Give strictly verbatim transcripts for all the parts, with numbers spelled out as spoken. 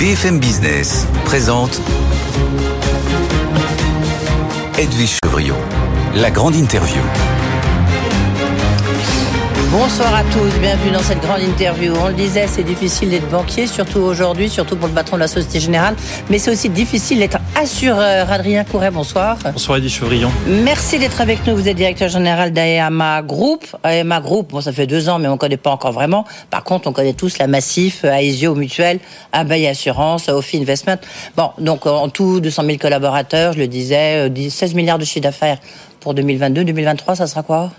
B F M Business présente Hedwige Chevrillon, la grande interview. Bonsoir à tous, bienvenue dans cette grande interview. On le disait, c'est difficile d'être banquier, surtout aujourd'hui, surtout pour le patron de la Société Générale. Mais c'est aussi difficile d'être assureur. Adrien Couret, bonsoir. Bonsoir Hedwige Chevrillon. Merci d'être avec nous. Vous êtes directeur général d'AEMA Group. AEMA Group, bon, ça fait deux ans, mais on ne connaît pas encore vraiment. Par contre, on connaît tous la Massif, Aésio Mutuelle, Abeille Assurances, Ofi Investment. Bon, donc en tout, deux cent mille collaborateurs, je le disais, seize milliards de chiffre d'affaires pour deux mille vingt-deux. deux mille vingt-trois, ça sera quoi ?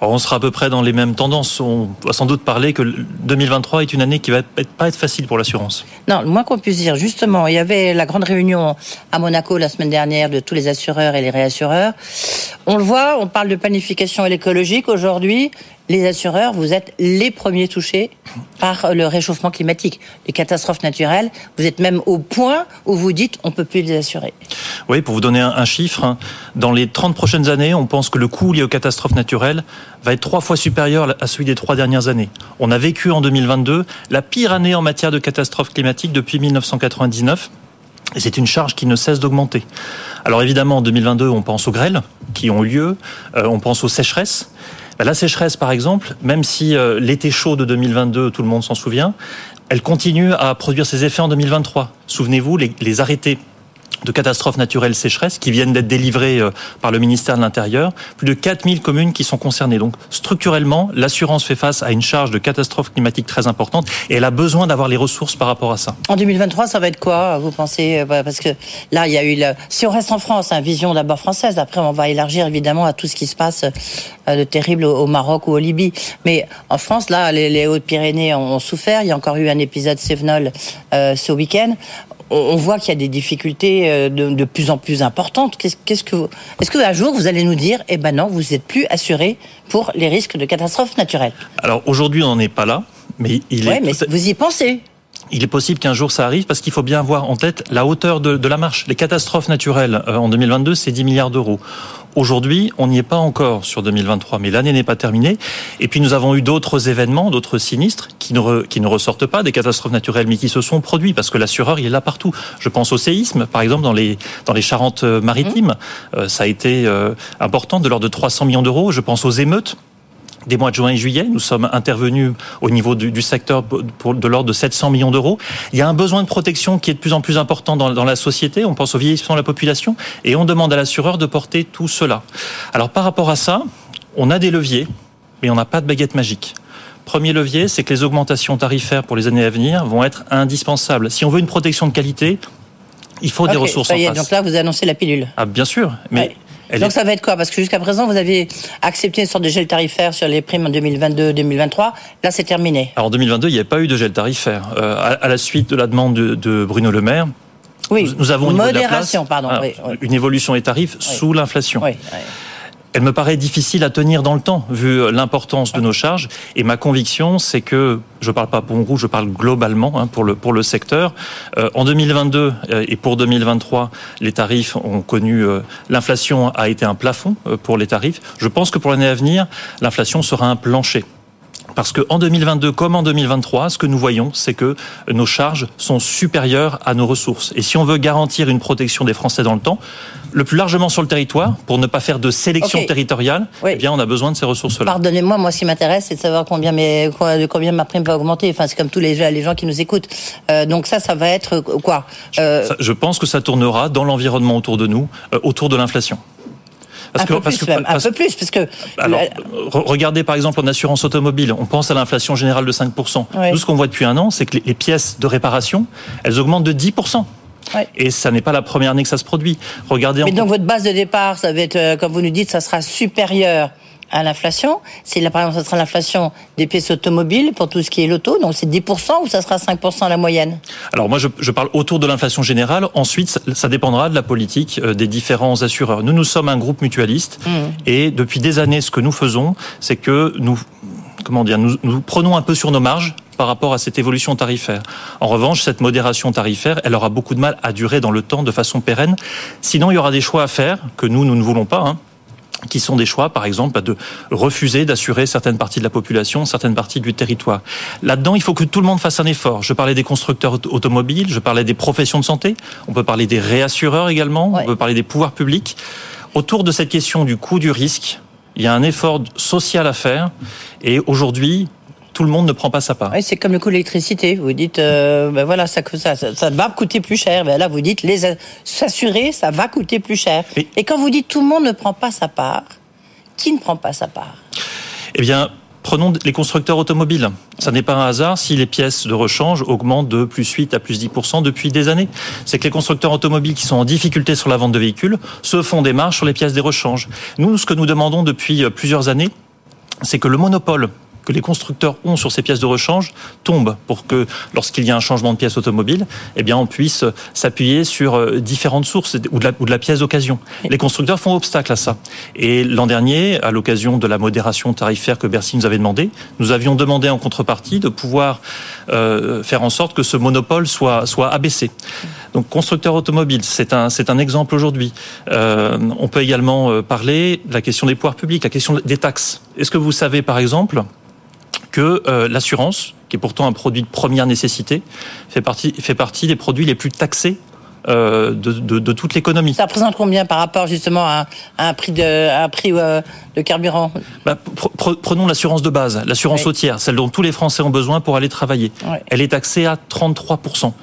Alors on sera à peu près dans les mêmes tendances. On va sans doute parler que deux mille vingt-trois est une année qui ne va être, pas être facile pour l'assurance. Non, le moins qu'on puisse dire, justement, il y avait la grande réunion à Monaco la semaine dernière de tous les assureurs et les réassureurs. On le voit, on parle de planification écologique aujourd'hui. Les assureurs, vous êtes les premiers touchés par le réchauffement climatique, les catastrophes naturelles. Vous êtes même au point où vous dites on ne peut plus les assurer. Oui, pour vous donner un chiffre, dans les trente prochaines années, on pense que le coût lié aux catastrophes naturelles va être trois fois supérieur à celui des trois dernières années. On a vécu en deux mille vingt-deux la pire année en matière de catastrophes climatiques depuis dix-neuf cent quatre-vingt-dix-neuf. Et c'est une charge qui ne cesse d'augmenter. Alors évidemment, en deux mille vingt-deux, on pense aux grêles qui ont eu lieu, euh, on pense aux sécheresses. La sécheresse, par exemple, même si euh, l'été chaud de deux mille vingt-deux, tout le monde s'en souvient, elle continue à produire ses effets en deux mille vingt-trois. Souvenez-vous, les, les arrêtés de catastrophes naturelles sécheresse qui viennent d'être délivrés euh, par le ministère de l'Intérieur, plus de quatre mille communes qui sont concernées. Donc, structurellement, l'assurance fait face à une charge de catastrophes climatiques très importante et elle a besoin d'avoir les ressources par rapport à ça. En deux mille vingt-trois, ça va être quoi, vous pensez? Parce que là, il y a eu... Le... Si on reste en France, hein, vision d'abord française, après on va élargir évidemment à tout ce qui se passe euh, de terrible au Maroc ou au Libye. Mais en France, là, les, les Hautes-Pyrénées ont souffert. Il y a encore eu un épisode Cévenol euh, ce week-end. On voit qu'il y a des difficultés de, de plus en plus importantes. Qu'est-ce, qu'est-ce que vous, est-ce qu'un jour, vous allez nous dire « Eh ben non, vous n'êtes plus assuré pour les risques de catastrophes naturelles ». Alors aujourd'hui, on n'en est pas là. mais il Oui, est... mais vous y pensez. Il est possible qu'un jour ça arrive parce qu'il faut bien avoir en tête la hauteur de, de la marche. Les catastrophes naturelles euh, en deux mille vingt-deux, c'est dix milliards d'euros. Aujourd'hui, on n'y est pas encore sur deux mille vingt-trois, mais l'année n'est pas terminée. Et puis nous avons eu d'autres événements, d'autres sinistres qui ne, re, qui ne ressortent pas des catastrophes naturelles, mais qui se sont produits parce que l'assureur, il est là partout. Je pense au séisme, par exemple, dans les, dans les Charentes-Maritimes. Mmh. Euh, ça a été euh, important, de l'ordre de trois cents millions d'euros. Je pense aux émeutes. Des mois de juin et juillet, nous sommes intervenus au niveau du, du secteur pour, de l'ordre de sept cents millions d'euros. Il y a un besoin de protection qui est de plus en plus important dans, dans la société. On pense au vieillissement de la population et on demande à l'assureur de porter tout cela. Alors par rapport à ça, on a des leviers, mais on n'a pas de baguette magique. Premier levier, c'est que les augmentations tarifaires pour les années à venir vont être indispensables. Si on veut une protection de qualité, il faut okay, des ressources en face. Donc là, vous annoncez la pilule. Ah bien sûr, mais... Ouais. Elle Donc est... ça va être quoi? Parce que jusqu'à présent, vous aviez accepté une sorte de gel tarifaire sur les primes en deux mille vingt-deux deux mille vingt-trois. Là, c'est terminé. Alors en deux mille vingt-deux, il n'y avait pas eu de gel tarifaire. Euh, à, à la suite de la demande de, de Bruno Le Maire, oui, nous, nous avons une modération, pardon, ah, oui, oui. une évolution des tarifs oui. sous l'inflation. Oui, oui. Elle me paraît difficile à tenir dans le temps, vu l'importance de nos charges. Et ma conviction, c'est que, je ne parle pas pour mon groupe, je parle globalement hein, pour, le, pour le secteur. Euh, en deux mille vingt-deux et pour deux mille vingt-trois, les tarifs ont connu... Euh, l'inflation a été un plafond euh, pour les tarifs. Je pense que pour l'année à venir, l'inflation sera un plancher. Parce qu'en deux mille vingt-deux comme en deux mille vingt-trois, ce que nous voyons, c'est que nos charges sont supérieures à nos ressources. Et si on veut garantir une protection des Français dans le temps, le plus largement sur le territoire, pour ne pas faire de sélection okay. territoriale, oui. eh bien on a besoin de ces ressources-là. Pardonnez-moi, moi ce qui m'intéresse, c'est de savoir combien, mes, combien ma prime va augmenter. Enfin, c'est comme tous les, les gens qui nous écoutent. Euh, donc ça, ça va être quoi euh... je, je pense que ça tournera dans l'environnement autour de nous, euh, autour de l'inflation. Parce un que, peu parce plus, que, même. Parce... un peu plus, parce que... Alors, regardez, par exemple, en assurance automobile, on pense à l'inflation générale de cinq pour cent. Oui. Nous, ce qu'on voit depuis un an, c'est que les pièces de réparation, elles augmentent de dix pour cent. Ouais. Et ça n'est pas la première année que ça se produit. Regardez. Mais en... donc votre base de départ, ça va être, euh, comme vous nous dites, ça sera supérieur à l'inflation. C'est là, par exemple, ça sera l'inflation des pièces automobiles pour tout ce qui est l'auto. Donc c'est dix pour cent ou ça sera cinq pour cent la moyenne? Alors moi, je, je parle autour de l'inflation générale. Ensuite, ça dépendra de la politique des différents assureurs. Nous, nous sommes un groupe mutualiste mmh. et depuis des années, ce que nous faisons, c'est que nous, comment dire, nous, nous prenons un peu sur nos marges par rapport à cette évolution tarifaire. En revanche, cette modération tarifaire, elle aura beaucoup de mal à durer dans le temps de façon pérenne. Sinon, il y aura des choix à faire que nous, nous ne voulons pas, hein, qui sont des choix, par exemple, de refuser d'assurer certaines parties de la population, certaines parties du territoire. Là-dedans, il faut que tout le monde fasse un effort. Je parlais des constructeurs automobiles, je parlais des professions de santé, on peut parler des réassureurs également, ouais. on peut parler des pouvoirs publics. Autour de cette question du coût du risque, il y a un effort social à faire et aujourd'hui, tout le monde ne prend pas sa part. Oui, c'est comme le coût de l'électricité. Vous dites, euh, ben voilà, ça, ça, ça va coûter plus cher. Ben là, vous dites, les s'assurer, ça va coûter plus cher. Oui. Et quand vous dites tout le monde ne prend pas sa part, qui ne prend pas sa part? Eh bien, prenons les constructeurs automobiles. Ça n'est pas un hasard si les pièces de rechange augmentent de plus huit à plus dix pour cent depuis des années. C'est que les constructeurs automobiles qui sont en difficulté sur la vente de véhicules se font des marges sur les pièces de rechange. Nous, ce que nous demandons depuis plusieurs années, c'est que le monopole que les constructeurs ont sur ces pièces de rechange tombent pour que, lorsqu'il y a un changement de pièce automobile, eh bien, on puisse s'appuyer sur différentes sources ou de la, ou de la pièce d'occasion. Les constructeurs font obstacle à ça. Et l'an dernier, à l'occasion de la modération tarifaire que Bercy nous avait demandé, nous avions demandé en contrepartie de pouvoir euh, faire en sorte que ce monopole soit, soit abaissé. Donc, constructeurs automobiles, c'est un, c'est un exemple aujourd'hui. Euh, on peut également parler de la question des pouvoirs publics, la question des taxes. Est-ce que vous savez, par exemple, que euh, l'assurance, qui est pourtant un produit de première nécessité, fait partie, fait partie des produits les plus taxés euh, de, de, de toute l'économie. Ça représente combien par rapport justement à, à un prix de, à un prix, euh, de carburant? bah, pre- Prenons l'assurance de base, l'assurance oui. routière, celle dont tous les Français ont besoin pour aller travailler. Oui. Elle est taxée à trente-trois pour cent.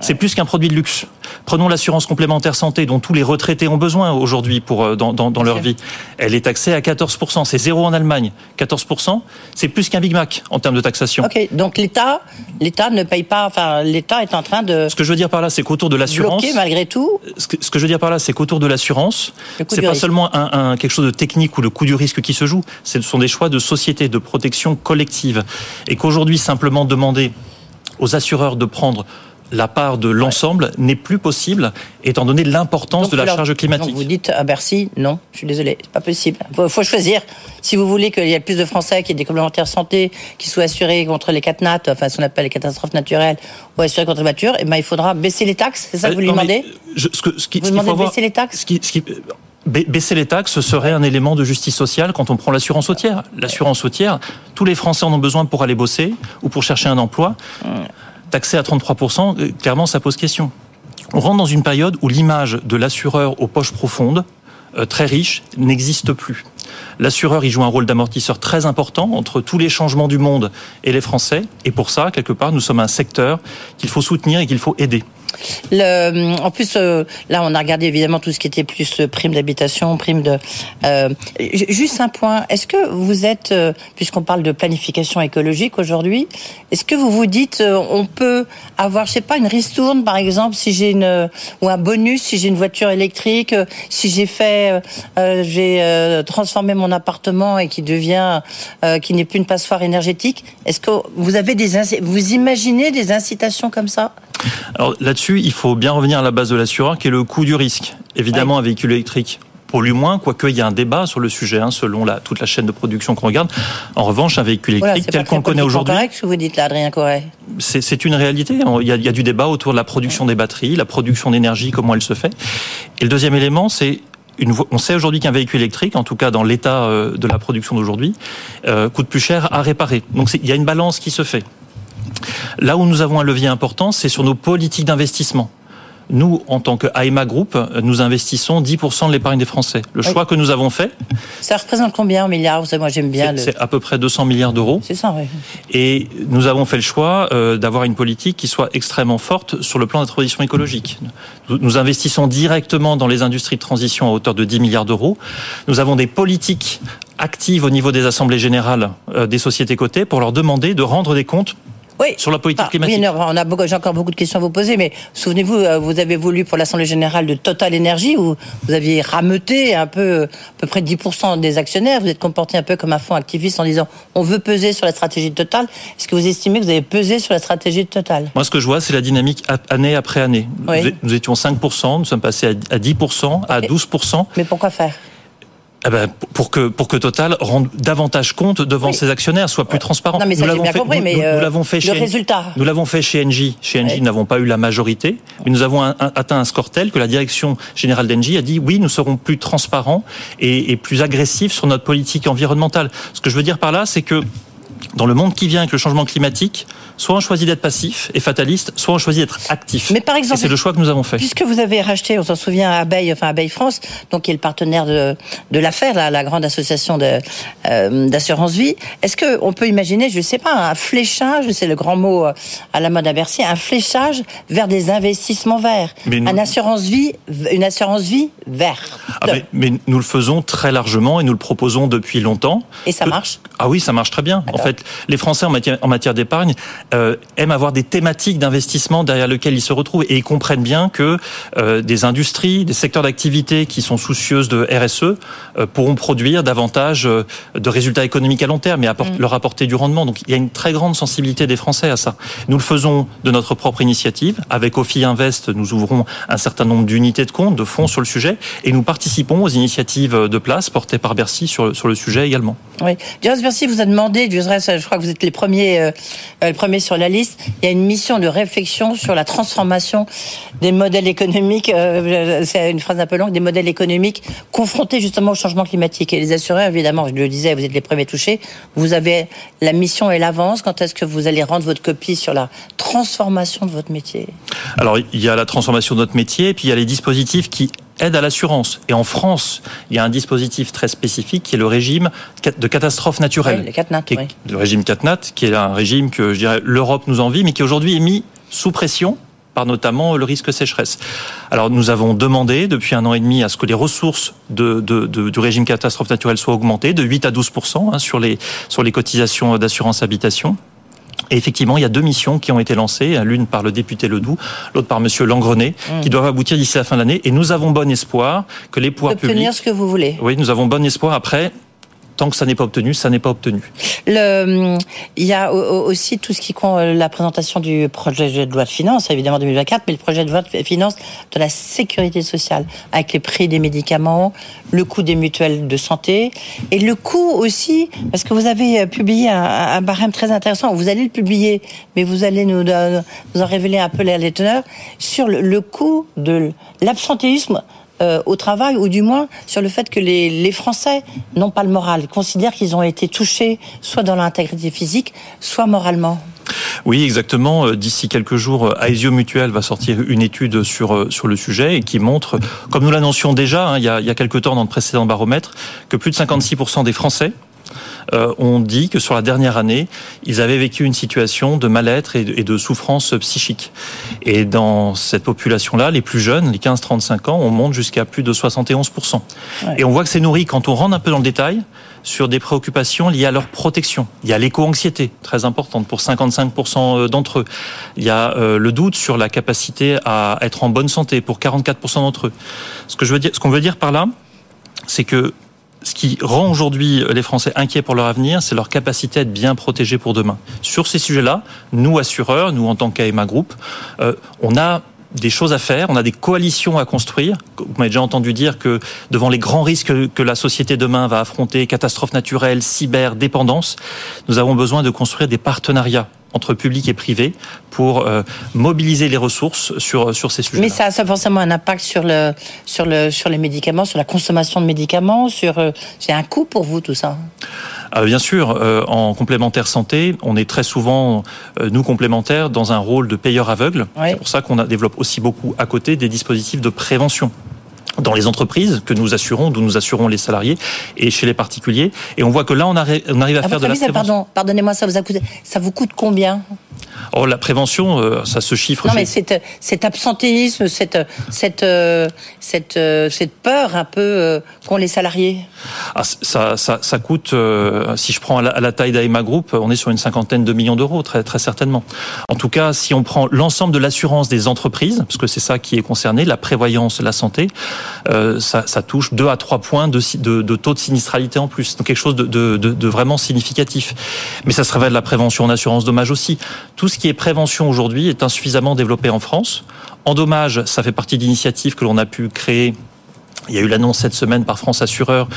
C'est plus qu'un produit de luxe. Prenons l'assurance complémentaire santé dont tous les retraités ont besoin aujourd'hui pour, dans, dans, dans leur vie. Elle est taxée à quatorze pour cent. C'est zéro en Allemagne. quatorze pour cent, c'est plus qu'un Big Mac en termes de taxation. Ok, donc l'État, l'État ne paye pas, enfin l'État est en train de... Ce que je veux dire par là, c'est qu'autour de l'assurance... Bloquer malgré tout. Ce que, ce que je veux dire par là, c'est qu'autour de l'assurance, c'est pas risque. seulement un, un, quelque chose de technique ou le coût du risque qui se joue. Ce sont des choix de société, de protection collective. Et qu'aujourd'hui, simplement demander aux assureurs de prendre la part de l'ensemble ouais. n'est plus possible, étant donné l'importance donc, de la alors, charge climatique. Donc vous dites à Bercy, non, je suis désolé, c'est pas possible. Il faut, faut choisir. Si vous voulez qu'il y ait plus de Français qui aient des complémentaires santé, qui soient assurés contre les catnat, enfin ce qu'on appelle les catastrophes naturelles, ou assurés contre les voitures, eh ben, il faudra baisser les taxes, c'est ça que vous lui demandez ? Vous demandez de baisser les taxes ? Baisser les taxes serait un élément de justice sociale quand on prend l'assurance routière. L'assurance routière, tous les Français en ont besoin pour aller bosser ou pour chercher un emploi. Mmh. Taxé à trente-trois pour cent, clairement, ça pose question. On rentre dans une période où l'image de l'assureur aux poches profondes, euh, très riche, n'existe plus. L'assureur, il joue un rôle d'amortisseur très important entre tous les changements du monde et les Français. Et pour ça, quelque part, nous sommes un secteur qu'il faut soutenir et qu'il faut aider. Le, en plus, euh, là, on a regardé évidemment tout ce qui était plus euh, prime d'habitation, prime de. Euh, juste un point. Est-ce que vous êtes, euh, puisqu'on parle de planification écologique aujourd'hui, est-ce que vous vous dites, euh, on peut avoir, je sais pas, une ristourne par exemple, si j'ai une ou un bonus, si j'ai une voiture électrique, si j'ai fait, euh, j'ai euh, transformé mon appartement et qui devient, euh, qui n'est plus une passoire énergétique. Est-ce que vous avez des, vous imaginez des incitations comme ça? Alors là-dessus, il faut bien revenir à la base de l'assureur, qui est le coût du risque. Évidemment, oui. Un véhicule électrique pollue moins, quoique il y a un débat sur le sujet, hein, selon la, toute la chaîne de production qu'on regarde. En revanche, un véhicule électrique voilà, tel qu'on le connaît aujourd'hui... C'est pas correct ce que vous dites là, Adrien Couret. C'est, c'est une réalité. Il y, a, il y a du débat autour de la production des batteries, la production d'énergie, comment elle se fait. Et le deuxième élément, c'est... Une, on sait aujourd'hui qu'un véhicule électrique, en tout cas dans l'état de la production d'aujourd'hui, euh, coûte plus cher à réparer. Donc il y a une balance qui se fait. Là où nous avons un levier important, c'est sur nos politiques d'investissement. Nous, en tant que A E M A Group, nous investissons dix pour cent de l'épargne des Français. Le choix oui. que nous avons fait... Ça représente combien en milliards ? Vous savez, moi, j'aime bien... C'est, le... c'est à peu près deux cents milliards d'euros. C'est ça, oui. Et nous avons fait le choix euh, d'avoir une politique qui soit extrêmement forte sur le plan de la transition écologique. Nous, nous investissons directement dans les industries de transition à hauteur de dix milliards d'euros. Nous avons des politiques actives au niveau des assemblées générales euh, des sociétés cotées pour leur demander de rendre des comptes Oui. Sur la politique ah, climatique. Oui, on a beaucoup, j'ai encore beaucoup de questions à vous poser, mais souvenez-vous, vous avez voulu pour l'Assemblée Générale de Total Énergie, où vous aviez rameuté un peu, à peu près dix pour cent des actionnaires, vous êtes comporté un peu comme un fonds activiste en disant on veut peser sur la stratégie de Total. Est-ce que vous estimez que vous avez pesé sur la stratégie de Total ? Moi, ce que je vois, c'est la dynamique année après année. Oui. Nous étions cinq pour cent, nous sommes passés à dix pour cent, à douze pour cent. Mais pourquoi faire ? Eh ben, pour que pour que Total rende davantage compte devant oui. ses actionnaires, soit plus transparent. Non, mais ça, nous l'avons bien fait, compris, nous, mais euh, nous l'avons fait chez le résultat. Nous l'avons fait chez Engie. Chez Engie, oui. nous n'avons pas eu la majorité, mais nous avons un, un, atteint un score tel que la direction générale d'Engie a dit oui, nous serons plus transparents et, et plus agressifs sur notre politique environnementale. Ce que je veux dire par là, c'est que dans le monde qui vient avec le changement climatique, soit on choisit d'être passif et fataliste, soit on choisit d'être actif. Mais par exemple, et c'est le choix que nous avons fait. Puisque vous avez racheté, on s'en souvient, Abeille, enfin Abeille France, donc qui est le partenaire de de l'affaire, la, la grande association de euh, d'assurance vie. Est-ce que on peut imaginer, je ne sais pas, un fléchage, c'est le grand mot à la mode à Bercy, un fléchage vers des investissements verts, nous... une assurance vie, une assurance vie verte. Ah mais, mais nous le faisons très largement et nous le proposons depuis longtemps. Et ça marche ? Ah oui, ça marche très bien. D'accord. En fait, les Français en matière en matière d'épargne Euh, aiment avoir des thématiques d'investissement derrière lesquelles ils se retrouvent et ils comprennent bien que euh, des industries, des secteurs d'activité qui sont soucieuses de R S E euh, pourront produire davantage euh, de résultats économiques à long terme et apporter, mmh. leur apporter du rendement. Donc il y a une très grande sensibilité des Français à ça. Nous le faisons de notre propre initiative. Avec Ofi Invest, nous ouvrons un certain nombre d'unités de compte, de fonds sur le sujet et nous participons aux initiatives de place portées par Bercy sur, sur le sujet également. Oui. Dios Bercy vous a demandé, je crois que vous êtes les premiers, euh, les premiers sur la liste, il y a une mission de réflexion sur la transformation des modèles économiques, euh, c'est une phrase un peu longue, des modèles économiques confrontés justement au changement climatique. Et les assureurs, évidemment, je le disais, vous êtes les premiers touchés, vous avez la mission et l'avance. Quand est-ce que vous allez rendre votre copie sur la transformation de votre métier ? Alors, il y a la transformation de notre métier, et puis il y a les dispositifs qui aide à l'assurance. Et en France, il y a un dispositif très spécifique qui est le régime de catastrophe naturelle. Oui, le CatNat, qui est, oui. Le régime CatNat, qui est un régime que je dirais l'Europe nous envie, mais qui aujourd'hui est mis sous pression par notamment le risque sécheresse. Alors nous avons demandé depuis un an et demi à ce que les ressources de, de, de, du régime catastrophe naturelle soient augmentées de huit à douze pour cent hein, sur les, sur les cotisations d'assurance habitation. Et effectivement, il y a deux missions qui ont été lancées, l'une par le député Ledoux, l'autre par monsieur Langrenet, mmh. qui doivent aboutir d'ici la fin de l'année. Et nous avons bon espoir que les pouvoirs publics... Obtenir ce que vous voulez. Oui, nous avons bon espoir après... Tant que ça n'est pas obtenu, ça n'est pas obtenu. Le, il y a aussi tout ce qui concerne la présentation du projet de loi de finances, évidemment deux mille vingt-quatre, mais le projet de loi de finances de la sécurité sociale, avec les prix des médicaments, le coût des mutuelles de santé, et le coût aussi, parce que vous avez publié un, un barème très intéressant, vous allez le publier, mais vous allez nous, nous en révéler un peu les teneurs, sur le, le coût de l'absentéisme Euh, au travail, ou du moins sur le fait que les, les Français n'ont pas le moral, considèrent qu'ils ont été touchés soit dans leur intégrité physique, soit moralement. Oui, exactement. D'ici quelques jours, Aésio Mutuelle va sortir une étude sur sur le sujet et qui montre, comme nous l'annoncions déjà hein, il y a, il y a quelques temps dans le précédent baromètre, que plus de cinquante-six pour cent des Français Euh, on dit que sur la dernière année, ils avaient vécu une situation de mal-être et de, et de souffrance psychique. Et dans cette population-là, les plus jeunes, les quinze à trente-cinq ans, on monte jusqu'à plus de soixante et onze pour cent. Ouais. Et on voit que c'est nourri, quand on rentre un peu dans le détail, sur des préoccupations liées à leur protection. Il y a l'éco-anxiété, très importante pour cinquante-cinq pour cent d'entre eux. Il y a euh, le doute sur la capacité à être en bonne santé pour quarante-quatre pour cent d'entre eux. Ce que je veux dire, ce qu'on veut dire par là, c'est que ce qui rend aujourd'hui les Français inquiets pour leur avenir, c'est leur capacité à être bien protégés pour demain. Sur ces sujets-là, nous assureurs, nous en tant qu'A E M A Group, euh, on a des choses à faire, on a des coalitions à construire. Vous m'avez déjà entendu dire que devant les grands risques que la société demain va affronter, catastrophes naturelles, cyber, dépendance, nous avons besoin de construire des partenariats entre public et privé pour euh, mobiliser les ressources sur sur ces sujets. Mais ça, ça a forcément un impact sur le sur le sur les médicaments, sur la consommation de médicaments, sur euh, c'est un coût pour vous tout ça. Euh, bien sûr, euh, en complémentaire santé, on est très souvent euh, nous complémentaires dans un rôle de payeur aveugle. Oui. C'est pour ça qu'on développe aussi beaucoup à côté des dispositifs de prévention. dans les entreprises que nous assurons, d'où nous assurons les salariés, et chez les particuliers. Et on voit que là, on arrive à, à faire de avis, la prévention. Pardon, pardonnez-moi, ça vous a coûté, ça vous coûte combien ? Oh, la prévention, euh, ça se chiffre... Non, mais cet, cet absentéisme, cette, cette, euh, cette, euh, cette peur un peu euh, qu'ont les salariés. Ah, ça, ça, ça coûte, euh, si je prends à la, à la taille d'A E M A Group, on est sur une cinquantaine de millions d'euros, très, très certainement. En tout cas, si on prend l'ensemble de l'assurance des entreprises, parce que c'est ça qui est concerné, la prévoyance, la santé, euh, ça, ça touche deux à trois points de, de, de taux de sinistralité en plus. Donc quelque chose de, de, de, de vraiment significatif. Mais ça se révèle la prévention en assurance dommage aussi. Tout ce qui est prévention aujourd'hui est insuffisamment développé en France. En dommage, ça fait partie d'initiatives que l'on a pu créer. Il y a eu l'annonce cette semaine par France Assureurs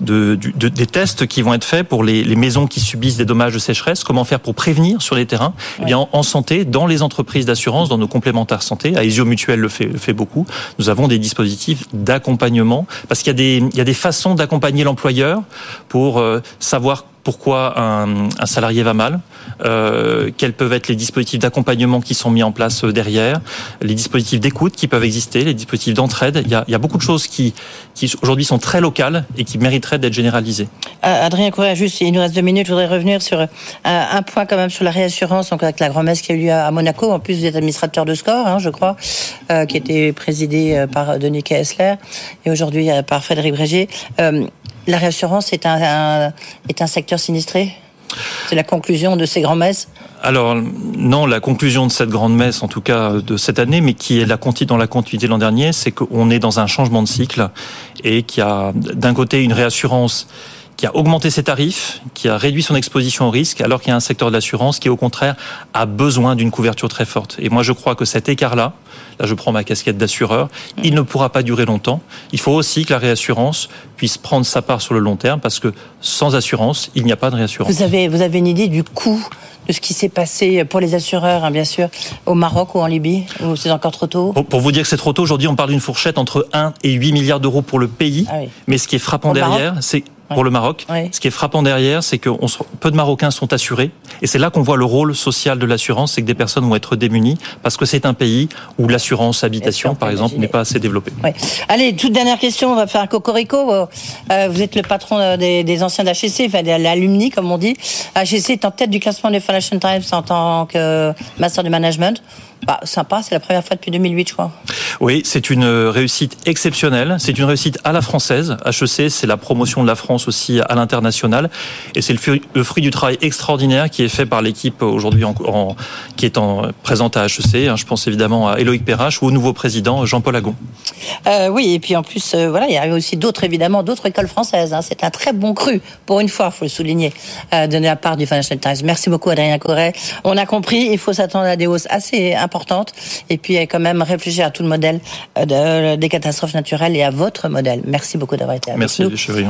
de, de, des tests qui vont être faits pour les, les maisons qui subissent des dommages de sécheresse. Comment faire pour prévenir sur les terrains ? Eh bien, en, en santé, dans les entreprises d'assurance, dans nos complémentaires santé, Aésio Mutuelle le fait, le fait beaucoup. Nous avons des dispositifs d'accompagnement parce qu'il y a des, il y a des façons d'accompagner l'employeur pour euh, savoir pourquoi un, un salarié va mal, euh, quels peuvent être les dispositifs d'accompagnement qui sont mis en place derrière, les dispositifs d'écoute qui peuvent exister, les dispositifs d'entraide. Il y a, il y a beaucoup de choses qui, qui aujourd'hui sont très locales et qui mériteraient d'être généralisées. Euh, Adrien Couret, juste, il nous reste deux minutes, je voudrais revenir sur euh, un point quand même sur la réassurance, donc avec la grand-messe qui a eu lieu à Monaco. En plus, vous êtes administrateur de SCOR, hein, je crois, euh, qui était présidé par Denis Kessler et aujourd'hui par Frédéric Brégier. Euh, La réassurance est un, un, est un secteur sinistré ? C'est la conclusion de ces grands-messes ? Alors, non, la conclusion de cette grande-messe, en tout cas de cette année, mais qui est la dans la continuité de l'an dernier, c'est qu'on est dans un changement de cycle et qu'il y a d'un côté une réassurance qui a augmenté ses tarifs, qui a réduit son exposition au risque, alors qu'il y a un secteur de l'assurance qui, au contraire, a besoin d'une couverture très forte. Et moi, je crois que cet écart-là, là, je prends ma casquette d'assureur, il ne pourra pas durer longtemps. Il faut aussi que la réassurance puisse prendre sa part sur le long terme, parce que sans assurance, il n'y a pas de réassurance. Vous avez, vous avez une idée du coût de ce qui s'est passé pour les assureurs, hein, bien sûr, au Maroc ou en Libye, ou c'est encore trop tôt ? Pour, pour vous dire que c'est trop tôt, aujourd'hui, on parle d'une fourchette entre un et huit milliards d'euros pour le pays. Ah oui. Mais ce qui est frappant derrière, c'est... Pour le Maroc. Oui. Ce qui est frappant derrière, c'est que peu de Marocains sont assurés. Et c'est là qu'on voit le rôle social de l'assurance, c'est que des personnes vont être démunies parce que c'est un pays où l'assurance habitation, par exemple, n'est pas assez développée. Oui. Allez, toute dernière question, on va faire un cocorico. Euh, vous êtes le patron des, des anciens d'H E C, enfin des alumni, comme on dit. H E C est en tête du classement des Financial Times en tant que master du management. Bah, sympa, c'est la première fois depuis deux mille huit, je crois. Oui, c'est une réussite exceptionnelle. C'est une réussite à la française. H E C, c'est la promotion de la France aussi à l'international. Et c'est le fruit du travail extraordinaire qui est fait par l'équipe aujourd'hui en, en, qui est en, présente à H E C. Je pense évidemment à Éloïc Perrache ou au nouveau président Jean-Paul Agon. Euh, oui, et puis en plus, euh, voilà, il y a eu aussi d'autres, évidemment, d'autres écoles françaises. Hein. C'est un très bon cru, pour une fois, il faut le souligner, euh, de la part du Financial Times. Merci beaucoup, Adrien Couret. On a compris, il faut s'attendre à des hausses assez importantes et puis quand même réfléchir à tout le modèle de, des catastrophes naturelles et à votre modèle. Merci beaucoup d'avoir été avec Merci nous. Merci, Chevrillon.